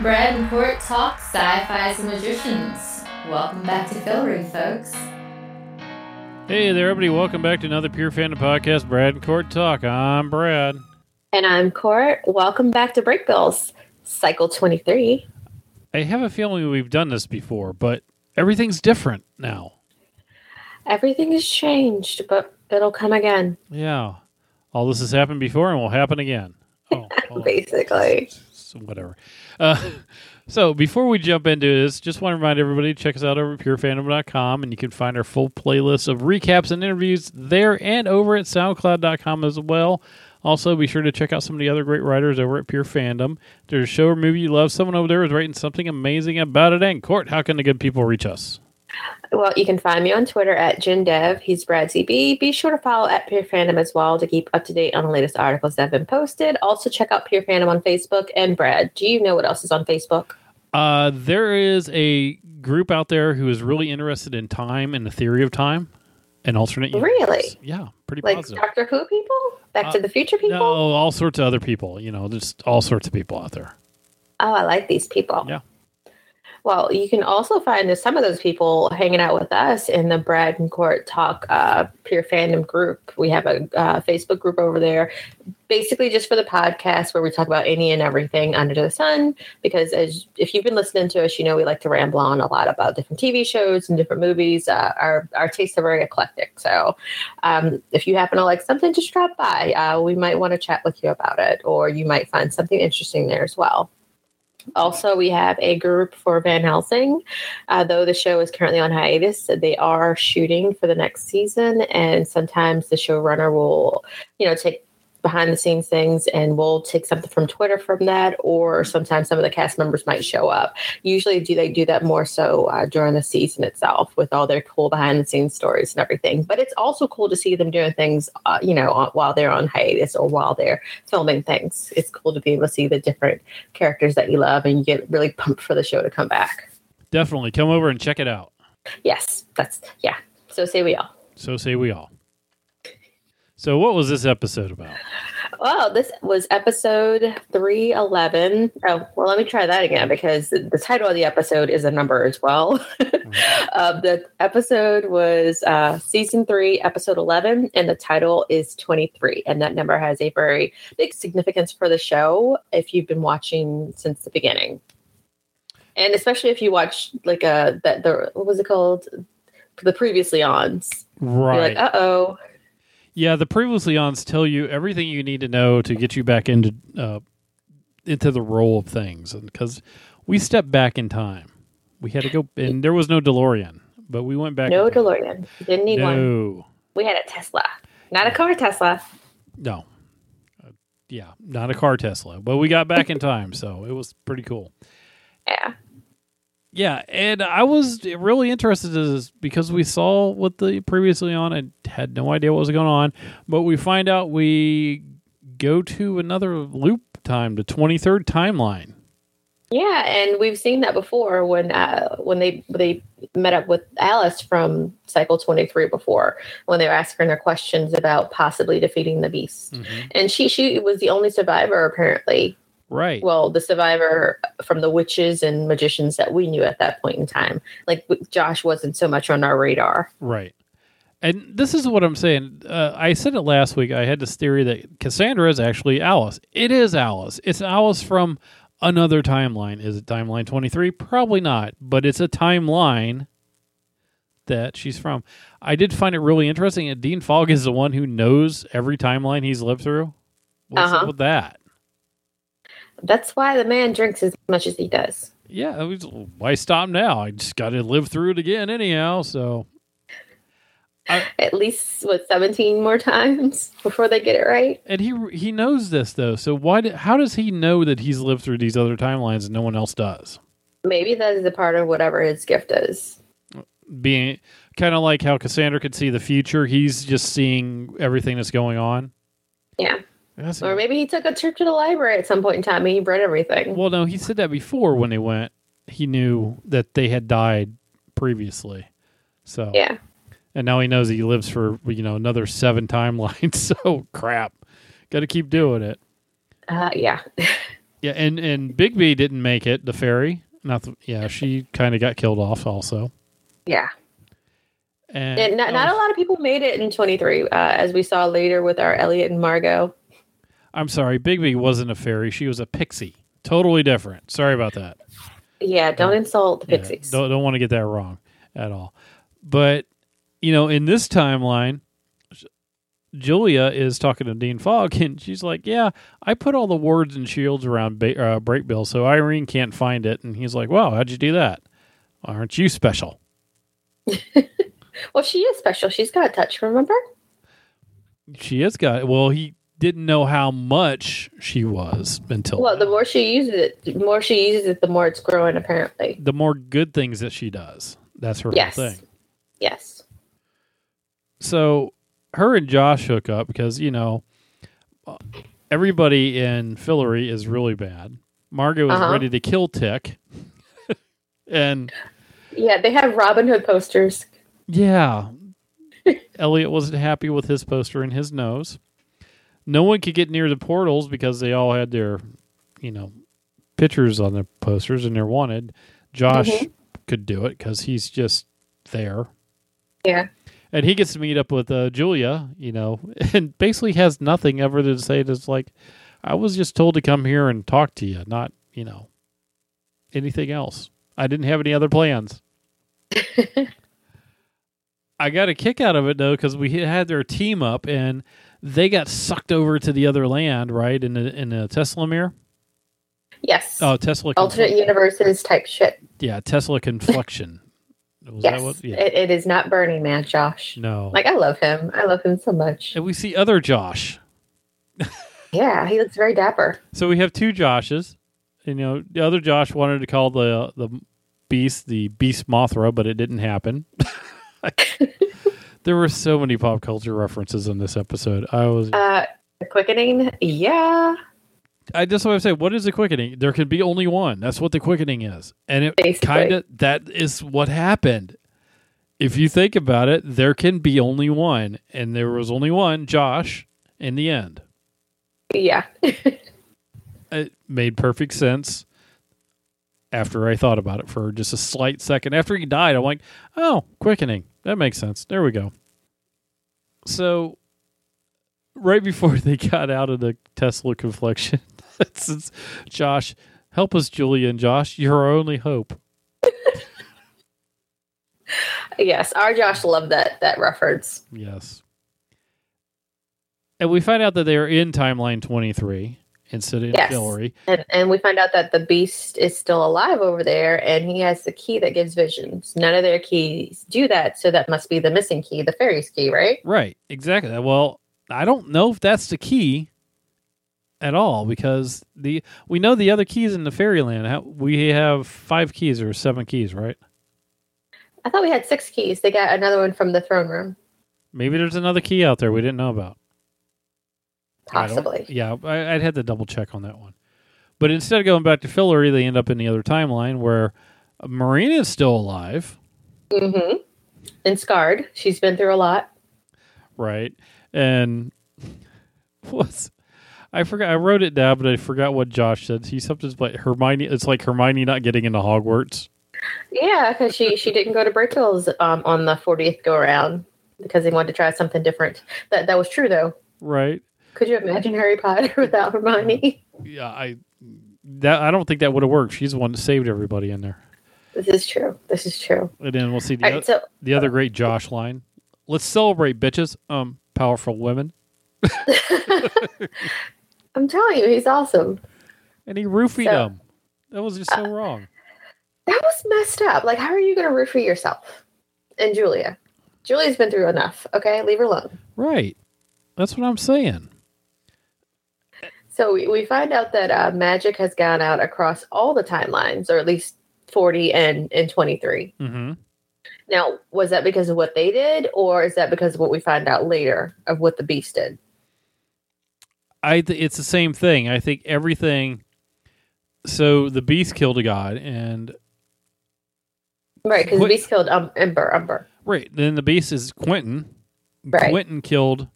Brad Report talks sci-fi and magicians. Welcome back to Fillory, folks. Hey there, everybody. Welcome back to another Pure Fandom podcast, Brad and Court Talk. I'm Brad. And I'm Court. Welcome back to Brakebills, Cycle 23. I have a feeling we've done this before, but everything's different now. Everything has changed, but it'll come again. Yeah. All this has happened before and will happen again. Oh. Basically. Whatever. So before we jump into this, just want to remind everybody to check us out over at PureFandom.com, and you can find our full playlist of recaps and interviews there and over at SoundCloud.com as well. Also, be sure to check out some of the other great writers over at Pure Fandom. There's a show or movie you love. Someone over there is writing something amazing about it. And Court, how can the good people reach us? Well, you can find me on Twitter at Jindev. He's Brad ZB. Be sure to follow at PureFandom as well to keep up to date on the latest articles that have been posted. Also, check out PureFandom on Facebook. And Brad, do you know what else is on Facebook? There is a group out there who is really interested in time and the theory of time and alternate universe. Really? Yeah, pretty positive. Like Doctor Who people? Back to the Future people? No, all sorts of other people. You know, just all sorts of people out there. Oh, I like these people. Yeah. Well, you can also find some of those people hanging out with us in the Brad and Court Talk Pure Fandom group. We have a Facebook group over there, basically just for the podcast where we talk about any and everything under the sun. Because if you've been listening to us, you know we like to ramble on a lot about different TV shows and different movies. Our tastes are very eclectic. So if you happen to like something, just drop by. We might want to chat with you about it, or you might find something interesting there as well. Also, we have a group for Van Helsing. Though the show is currently on hiatus, they are shooting for the next season, and sometimes the showrunner will, take behind-the-scenes things, and we'll take something from Twitter from that, or sometimes some of the cast members might show up. Usually they do that more so during the season itself with all their cool behind-the-scenes stories and everything. But it's also cool to see them doing things, while they're on hiatus or while they're filming things. It's cool to be able to see the different characters that you love, and you get really pumped for the show to come back. Definitely. Come over and check it out. Yes. Yeah. So say we all. So what was this episode about? Well, this was episode 311. Oh, well, let me try that again, because the title of the episode is a number as well. Mm-hmm. The episode was season 3, episode 11, and the title is 23. And that number has a very big significance for the show if you've been watching since the beginning. And especially if you watch what was it called? The previously ons. Right. You're like, uh-oh. Yeah, the previously ons tell you everything you need to know to get you back into the role of things, because we stepped back in time. We had to go, and there was no DeLorean, but we went back. No DeLorean. Didn't need one. No. We had a Tesla. Not a car Tesla. No. Yeah, not a car Tesla, but we got back in time, so it was pretty cool. Yeah. Yeah, and I was really interested in this because we saw what the previously on and had no idea what was going on, but we find out we go to another loop time, the 23rd timeline. Yeah, and we've seen that before when they met up with Alice from Cycle 23 before, when they were asking her questions about possibly defeating the beast. Mm-hmm. And she was the only survivor, apparently. Right. Well, the survivor from the witches and magicians that we knew at that point in time. Like, Josh wasn't so much on our radar. Right. And this is what I'm saying. I said it last week. I had this theory that Cassandra is actually Alice. It is Alice. It's Alice from another timeline. Is it timeline 23? Probably not. But it's a timeline that she's from. I did find it really interesting that Dean Fogg is the one who knows every timeline he's lived through. What's up with that? That's why the man drinks as much as he does. Yeah, why stop now? I just got to live through it again anyhow, so. At least, 17 more times before they get it right? And he knows this, though, so how does he know that he's lived through these other timelines and no one else does? Maybe that is a part of whatever his gift is. Being kind of like how Cassandra could see the future, he's just seeing everything that's going on. Yeah. Or maybe he took a trip to the library at some point in time and he read everything. Well, no, he said that before when they went. He knew that they had died previously. So yeah. And now he knows he lives for, another 7 timelines. So crap. Got to keep doing it. Yeah. Yeah, and Bigby didn't make it, the fairy. Yeah, she kind of got killed off also. Yeah. And not a lot of people made it in 23, as we saw later with our Elliot and Margo. I'm sorry, Bigby wasn't a fairy. She was a pixie. Totally different. Sorry about that. Yeah, don't insult the pixies. Yeah, don't want to get that wrong at all. But, you know, in this timeline, Julia is talking to Dean Fogg, and she's like, yeah, I put all the wards and shields around Brakebill, so Irene can't find it. And he's like, wow, how'd you do that? Aren't you special? Well, she is special. She's got a touch, remember? She has got it. Well, he didn't know how much she was until the more she uses it, the more it's growing, apparently. The more good things that she does. That's her whole thing. Yes. So her and Josh hook up because, you know, everybody in Fillory is really bad. Margo is ready to kill Tick. And yeah, they have Robin Hood posters. Yeah. Elliot wasn't happy with his poster in his nose. No one could get near the portals because they all had their, you know, pictures on their posters and they're wanted. Josh could do it because he's just there. Yeah. And he gets to meet up with Julia, you know, and basically has nothing ever to say. That's like, I was just told to come here and talk to you, not, you know, anything else. I didn't have any other plans. I got a kick out of it, though, because we had their team up, and they got sucked over to the other land, right, in the Tesla mirror? Yes. Oh, Tesla. Alternate universes type shit. Yeah, Tesla conflection. It is not Burning Man, Josh. No. Like, I love him. I love him so much. And we see other Josh. Yeah, he looks very dapper. So we have two Joshes. You know, the other Josh wanted to call the beast Mothra, but it didn't happen. There were so many pop culture references in this episode. I was The Quickening. Yeah, I just want to say, what is The Quickening? There can be only one. That's what The Quickening is, and it kind of that is what happened. If you think about it, there can be only one, and there was only one Josh in the end. Yeah, it made perfect sense. After I thought about it for just a slight second. After he died, I'm like, oh, Quickening. That makes sense. There we go. So, right before they got out of the Tesla conflection, it's Josh, help us, Julia and Josh. You're our only hope. Yes, our Josh loved that reference. Yes. And we find out that they are in Timeline 23. Instead of Fillory. And we find out that the beast is still alive over there, and he has the key that gives visions. None of their keys do that, so that must be the missing key, the fairy's key, right? Right, exactly. Well, I don't know if that's the key at all, because we know the other keys in the fairyland. We have 5 keys or 7 keys, right? I thought we had 6 keys. They got another one from the throne room. Maybe there's another key out there we didn't know about. Possibly. Yeah, I'd have to double check on that one. But instead of going back to Fillory, they end up in the other timeline where Marina is still alive. Mm-hmm. And scarred. She's been through a lot. Right. And I forgot. I wrote it down, but I forgot what Josh said. He's something like Hermione. It's like Hermione not getting into Hogwarts. Yeah, because she didn't go to Brakebills on the 40th go around because they wanted to try something different. That was true, though. Right. Could you imagine Harry Potter without Hermione? Yeah, I don't think that would have worked. She's the one that saved everybody in there. This is true. And then we'll see the other great Josh line. Let's celebrate, bitches. Powerful women. I'm telling you, he's awesome. And he roofied them. That was just so wrong. That was messed up. Like, how are you going to roofie yourself? And Julia. Julia's been through enough. Okay, leave her alone. Right. That's what I'm saying. So we find out that magic has gone out across all the timelines, or at least 40 and 23. Mm-hmm. Now, was that because of what they did, or is that because of what we find out later of what the beast did? It's the same thing. I think everything... So the beast killed a god, and... Right, because the beast killed Umber. Right, then the beast is Quentin. Right. Quentin killed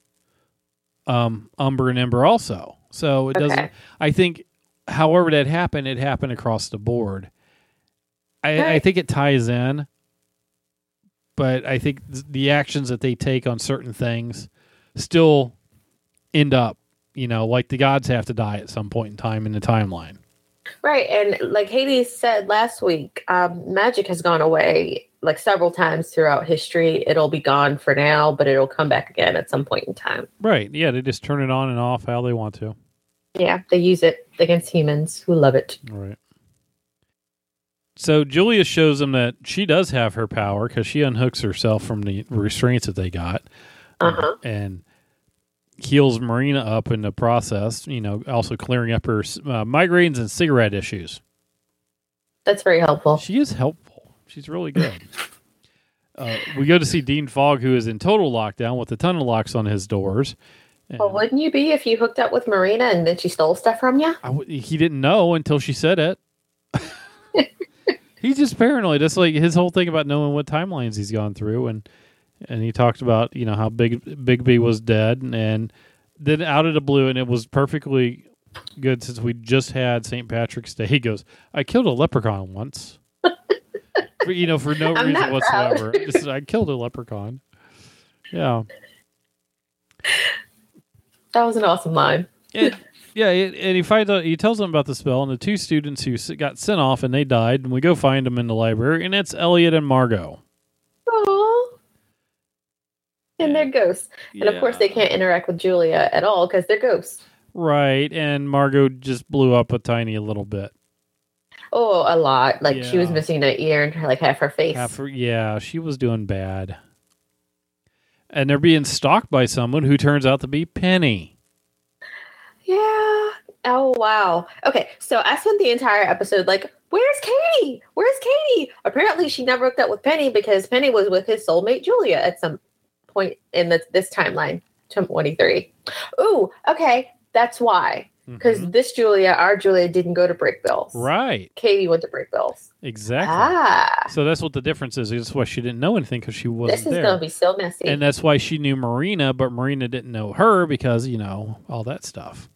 Umber and Ember also. So it doesn't. I think however that happened, it happened across the board. I think it ties in, but I think the actions that they take on certain things still end up, you know, like the gods have to die at some point in time in the timeline. Right, and like Hades said last week, magic has gone away like several times throughout history. It'll be gone for now, but it'll come back again at some point in time. Right, yeah, they just turn it on and off how they want to. Yeah, they use it against humans who love it. Right. So Julia shows them that she does have her power because she unhooks herself from the restraints that they got and heals Marina up in the process, you know, also clearing up her migraines and cigarette issues. That's very helpful. She is helpful. She's really good. We go to see Dean Fogg, who is in total lockdown with a ton of locks on his doors. And well, wouldn't you be if you hooked up with Marina and then she stole stuff from you? He didn't know until she said it. He's just paranoid. That's like his whole thing about knowing what timelines he's gone through. And he talked about, you know, how Bigby was dead. And then out of the blue, and it was perfectly good since we just had St. Patrick's Day, he goes, I killed a leprechaun once. For no reason whatsoever. I killed a leprechaun. Yeah. That was an awesome line. And he finds out, he tells them about the spell and the two students who got sent off and they died, and we go find them in the library, and it's Elliot and Margo. Aww. And they're ghosts. And of course they can't interact with Julia at all because they're ghosts. Right, and Margo just blew up a tiny little bit. Oh, a lot. Like she was missing an ear and like half her face. She was doing bad. And they're being stalked by someone who turns out to be Penny. Yeah. Oh, wow. Okay, so I spent the entire episode like, where's Kady? Where's Kady? Apparently she never hooked up with Penny because Penny was with his soulmate Julia at some point in this timeline, 23. Ooh, okay, that's why. Because this Julia, our Julia, didn't go to Brakebills. Right. Kady went to Brakebills. Exactly. Ah. So that's what the difference is. That's why she didn't know anything because she wasn't there. This is going to be so messy. And that's why she knew Marina, but Marina didn't know her because, you know, all that stuff.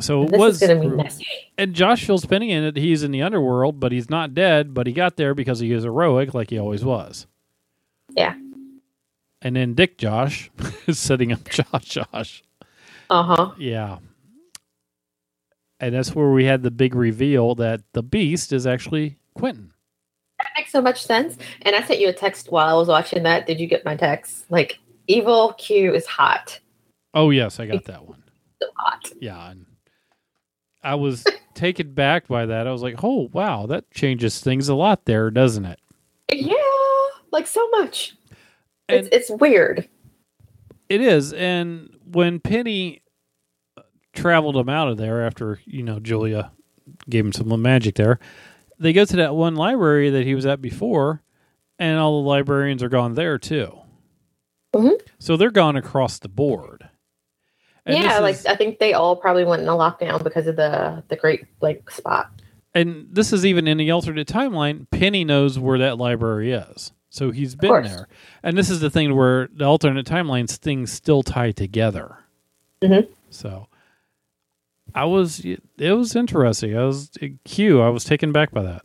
So it was going to be messy. And Josh feels Penny in it. He's in the underworld, but he's not dead, but he got there because he is heroic like he always was. Yeah. And then Dick Josh is setting up Josh. Uh-huh. Yeah. And that's where we had the big reveal that the Beast is actually Quentin. That makes so much sense. And I sent you a text while I was watching that. Did you get my text? Like, Evil Q is hot. Oh, yes. I got that one. So hot. Yeah. And I was taken back by that. I was like, oh, wow. That changes things a lot there, doesn't it? Yeah. Like, so much. And it's weird. It is. And when Penny traveled him out of there after, you know, Julia gave him some magic there. They go to that one library that he was at before, and all the librarians are gone there too. Mm-hmm. So they're gone across the board. And I think they all probably went in a lockdown because of the great blank spot. And this is even in the alternate timeline. Penny knows where that library is. So he's been there. And this is the thing where the alternate timelines, things still tie together. Mm-hmm. So it was interesting. I was taken back by that.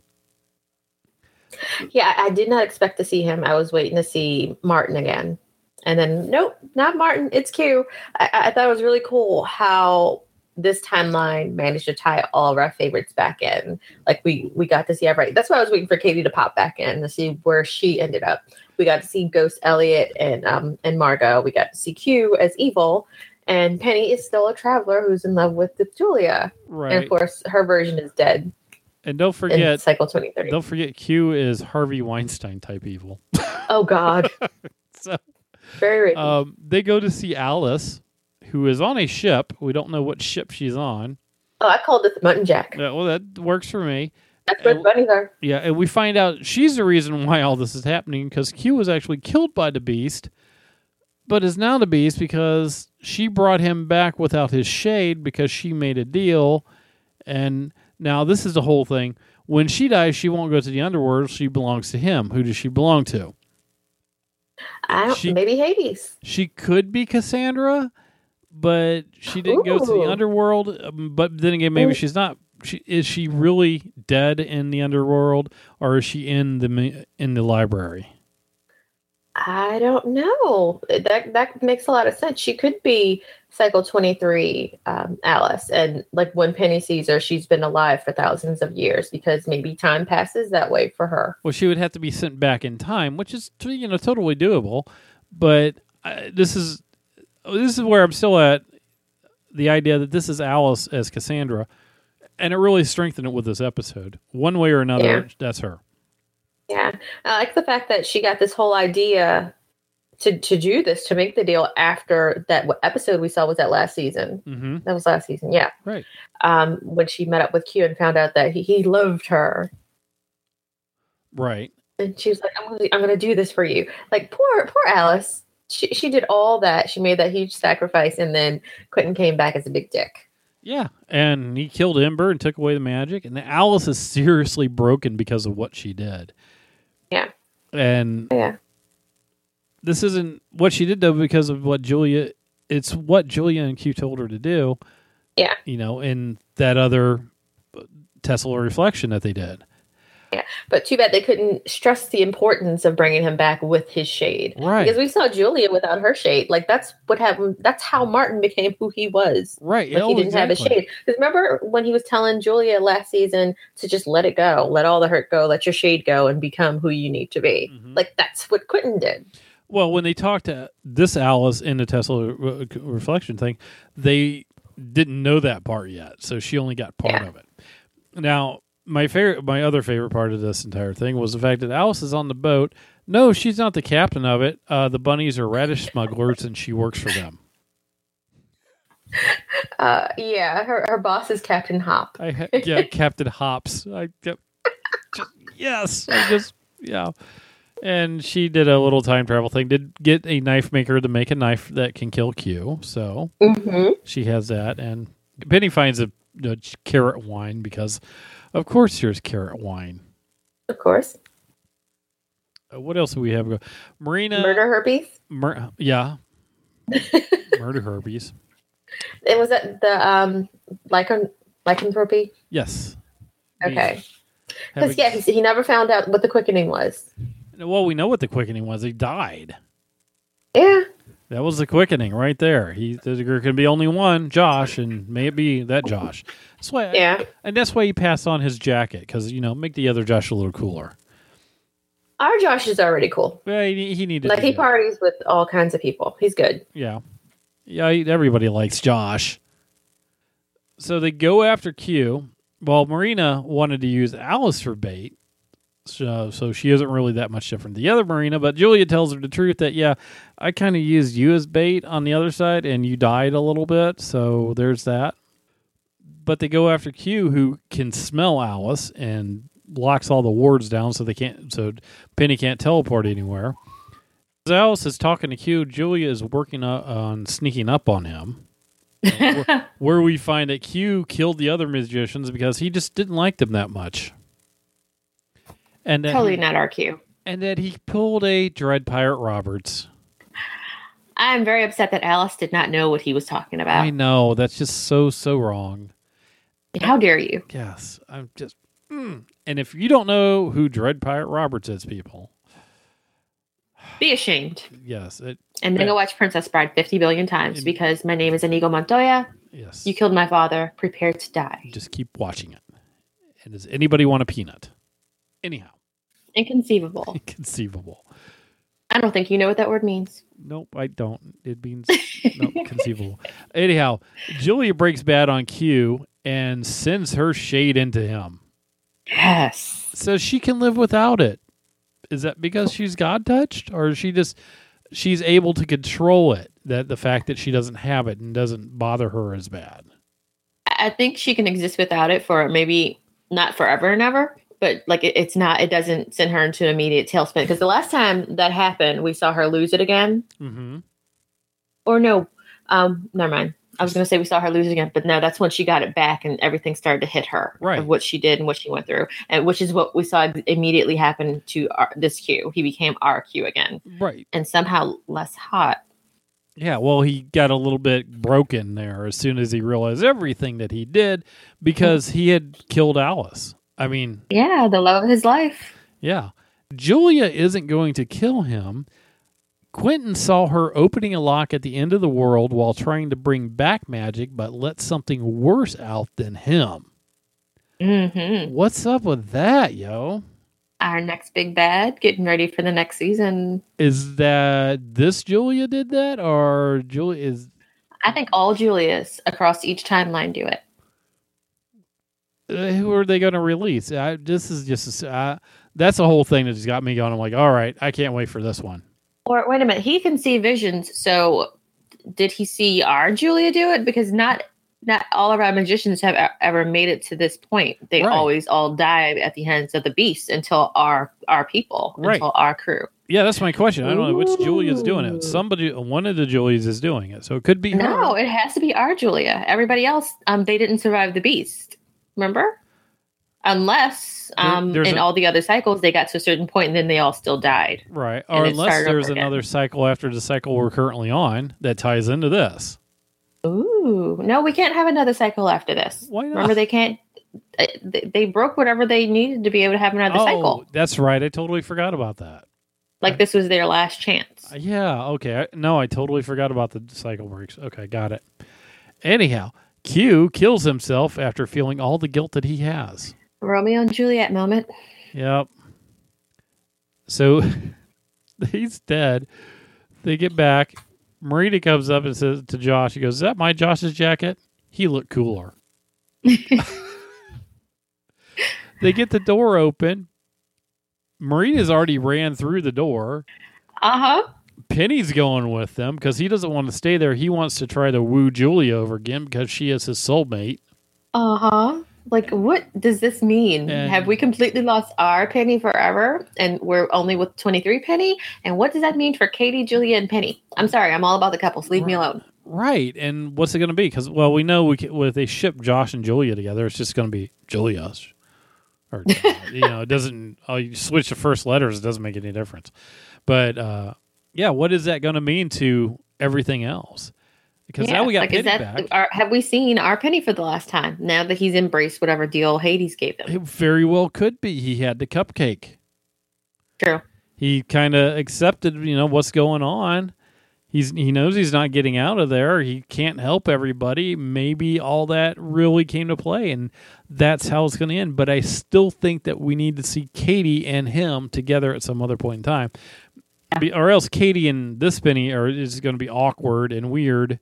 Yeah, I did not expect to see him. I was waiting to see Martin again. And then, nope, not Martin. It's Q. I thought it was really cool how this timeline managed to tie all of our favorites back in. Like, we got to see everybody. That's why I was waiting for Kady to pop back in to see where she ended up. We got to see Ghost Elliot and Margo. We got to see Q as evil. And Penny is still a traveler who's in love with Julia. Right. And of course, her version is dead. And don't forget, in cycle 2030. Don't forget, Q is Harvey Weinstein type evil. Oh, God. So, very rapey. They go to see Alice, who is on a ship. We don't know what ship she's on. Oh, I called it the Mutton Jack. Yeah, well, that works for me. That's where the bunnies are. Yeah, and we find out she's the reason why all this is happening because Q was actually killed by the Beast, but is now the Beast because she brought him back without his shade because she made a deal. And now this is the whole thing. When she dies, she won't go to the underworld. She belongs to him. Who does she belong to? Maybe Hades. She could be Cassandra, but she didn't go to the underworld. But then again, maybe she's not is she really dead in the underworld, or is she in the library? I don't know. That makes a lot of sense. She could be Cycle 23, Alice, and like when Penny sees her, she's been alive for thousands of years because maybe time passes that way for her. Well, she would have to be sent back in time, which is totally doable. But this is where I'm still at the idea that this is Alice as Cassandra, and it really strengthened it with this episode. One way or another, That's her. Yeah, I like the fact that she got this whole idea to do this, to make the deal after that episode we saw was that last season. Mm-hmm. That was last season, yeah. Right. When she met up with Q and found out that he loved her. Right. And she was like, I'm gonna do this for you. Like, poor Alice. She did all that. She made that huge sacrifice, and then Quentin came back as a big dick. Yeah, and he killed Ember and took away the magic. And Alice is seriously broken because of what she did. Yeah. And this isn't what she did, though, because of what Julia... It's what Julia and Q told her to do. Yeah. In that other Tesla reflection that they did. Yeah, but too bad they couldn't stress the importance of bringing him back with his shade. Right. Because we saw Julia without her shade. Like, that's what happened. That's how Martin became who he was. Right. Like, he didn't have a shade. Because remember when he was telling Julia last season to just let it go, let all the hurt go, let your shade go, and become who you need to be. Mm-hmm. Like, that's what Quentin did. Well, when they talked to this Alice in the Tesla reflection thing, they didn't know that part yet. So she only got part of it. Now... My other favorite part of this entire thing was the fact that Alice is on the boat. No, she's not the captain of it. The bunnies are radish smugglers, and she works for them. Her boss is Captain Hop. Captain Hops. Yeah. And she did a little time travel thing. Did get a knife maker to make a knife that can kill Q. So she has that, and Penny finds a carrot wine because. Of course, here's carrot wine. Of course. What else do we have? Marina. Murder herpes? Murder herpes. It was at the lycanthropy? Yes. Okay. Because, he never found out what the quickening was. Well, we know what the quickening was. He died. Yeah. That was the quickening right there. There can be only one Josh, and may it be that Josh. That's why, and that's why he passed on his jacket, because make the other Josh a little cooler. Our Josh is already cool. Yeah, he needed. Like, he parties with all kinds of people. He's good. Yeah. Everybody likes Josh. So they go after Q. Well, Marina wanted to use Alice for bait. So she isn't really that much different than the other Marina, but Julia tells her the truth that, I kind of used you as bait on the other side, and you died a little bit, so there's that. But they go after Q, who can smell Alice, and locks all the wards down so Penny can't teleport anywhere. As Alice is talking to Q, Julia is working on sneaking up on him, where we find that Q killed the other magicians because he just didn't like them that much. And totally not our Q. And that he pulled a Dread Pirate Roberts. I'm very upset that Alice did not know what he was talking about. I know. That's just so wrong. How dare you? Yes. I'm just... And if you don't know who Dread Pirate Roberts is, people... Be ashamed. Yes. And then go watch Princess Bride 50 billion times because my name is Inigo Montoya. Yes. You killed my father. Prepare to die. Just keep watching it. And does anybody want a peanut? Anyhow. Inconceivable. I don't think you know what that word means. Nope, I don't. It means conceivable. Anyhow, Julia breaks bad on Q and sends her shade into him. Yes. So she can live without it. Is that because she's God-touched? Or is she just... She's able to control it. The fact that she doesn't have it and doesn't bother her as bad. I think she can exist without it for maybe not forever and ever. But like it doesn't send her into immediate tailspin. Because the last time that happened, we saw her lose it again. Mm-hmm. Or no, never mind. I was going to say we saw her lose it again, but no, that's when she got it back and everything started to hit her. Right. Of what she did and what she went through, and which is what we saw immediately happen to this Q. He became our Q again. Right. And somehow less hot. Yeah, well, he got a little bit broken there as soon as he realized everything that he did, because he had killed Alice. I mean... yeah, the love of his life. Yeah. Julia isn't going to kill him. Quentin saw her opening a lock at the end of the world while trying to bring back magic, but let something worse out than him. Mm-hmm. What's up with that, yo? Our next big bad, getting ready for the next season. Is that this Julia did that, or Julia is... I think all Julias across each timeline do it. Who are they going to release? That's the whole thing that just got me going. I'm like, all right, I can't wait for this one. Or wait a minute, he can see visions. So did he see our Julia do it? Because not all of our magicians have ever made it to this point. They always all die at the hands of the beast until our people, until our crew. Yeah, that's my question. I don't know which Julia's doing it. One of the Julias is doing it. So it could be her. No, it has to be our Julia. Everybody else, they didn't survive the beast. Remember? Unless in all the other cycles, they got to a certain point and then they all still died. Right. Or unless there's another cycle after the cycle we're currently on that ties into this. Ooh, no, we can't have another cycle after this. Why not? Remember, they can't. They broke whatever they needed to be able to have another cycle. That's right. I totally forgot about that. This was their last chance. Yeah. Okay. I totally forgot about the cycle breaks. Okay. Got it. Anyhow, Q kills himself after feeling all the guilt that he has. Romeo and Juliet moment. Yep. So he's dead. They get back. Marina comes up and says to Josh, he goes, "Is that my Josh's jacket? He looked cooler." They get the door open. Marina's already ran through the door. Uh-huh. Penny's going with them because he doesn't want to stay there. He wants to try to woo Julia over again because she is his soulmate. Uh-huh. Like, what does this mean? And have we completely lost our Penny forever? And we're only with 23 Penny? And what does that mean for Kady, Julia, and Penny? I'm sorry. I'm all about the couples. Leave me alone. Right. And what's it going to be? Because, we know if they ship Josh and Julia together, it's just going to be Julia's. Or, it doesn't... Oh, you switch the first letters. It doesn't make any difference. But, what is that going to mean to everything else? Because now we got Penny back. Have we seen our Penny for the last time? Now that he's embraced whatever deal Hades gave him. It very well could be. He had the cupcake. True. He kind of accepted, what's going on. He knows he's not getting out of there. He can't help everybody. Maybe all that really came to play, and that's how it's going to end. But I still think that we need to see Kady and him together at some other point in time. Yeah. Or else Kady and this Penny is going to be awkward and weird.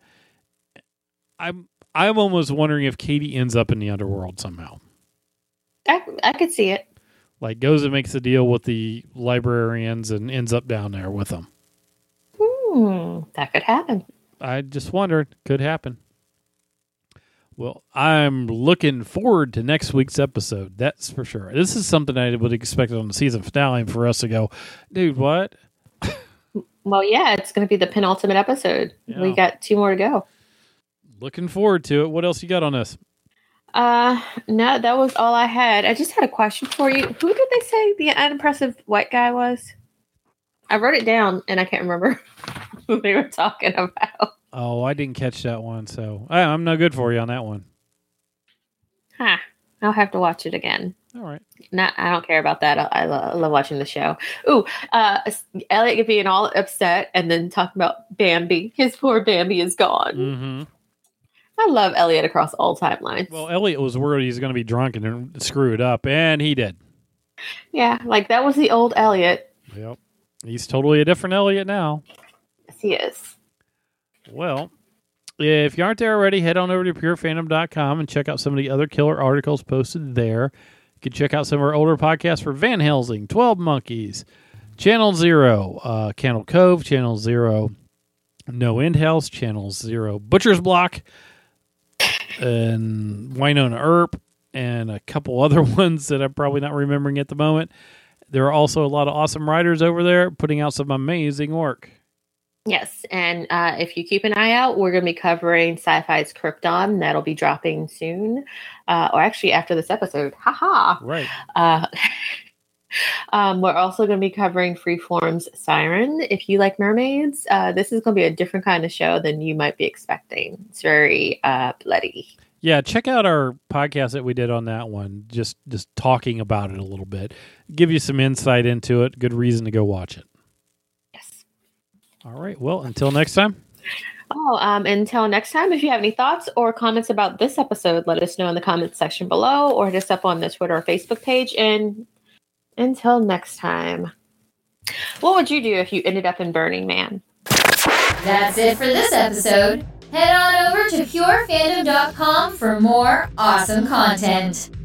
I'm almost wondering if Kady ends up in the underworld somehow. I could see it. Like, goes and makes a deal with the librarians and ends up down there with them. That could happen. I just wondered. Could happen. Well, I'm looking forward to next week's episode. That's for sure. This is something I would expect on the season finale for us to go, dude, what? Well, yeah, it's going to be the penultimate episode. Yeah. We got 2 more to go. Looking forward to it. What else you got on this? No, that was all I had. I just had a question for you. Who did they say the unimpressive white guy was? I wrote it down, and I can't remember who they were talking about. Oh, I didn't catch that one, so I'm no good for you on that one. Huh. I'll have to watch it again. All right. I don't care about that. I love watching the show. Ooh, Elliot could be all upset and then talking about Bambi. His poor Bambi is gone. Mm-hmm. I love Elliot across all timelines. Well, Elliot was worried he's going to be drunk and screw it up, and he did. Yeah, like that was the old Elliot. Yep. He's totally a different Elliot now. Yes, he is. Well, if you aren't there already, head on over to purefandom.com and check out some of the other killer articles posted there. You can check out some of our older podcasts for Van Helsing, 12 Monkeys, Channel Zero, Candle Cove, Channel Zero, No End House, Channel Zero, Butcher's Block, and Winona Earp, and a couple other ones that I'm probably not remembering at the moment. There are also a lot of awesome writers over there putting out some amazing work. Yes, and if you keep an eye out, we're going to be covering Sci-Fi's Krypton. That'll be dropping soon, or actually after this episode. Ha ha! Right. We're also going to be covering Freeform's Siren. If you like mermaids, this is going to be a different kind of show than you might be expecting. It's very bloody. Yeah, check out our podcast that we did on that one. Just talking about it a little bit. Give you some insight into it. Good reason to go watch it. Yes. All right. Well, until next time. Until next time, if you have any thoughts or comments about this episode, let us know in the comments section below or hit us up on the Twitter or Facebook page. And until next time, what would you do if you ended up in Burning Man? That's it for this episode. Head on over to purefandom.com for more awesome content.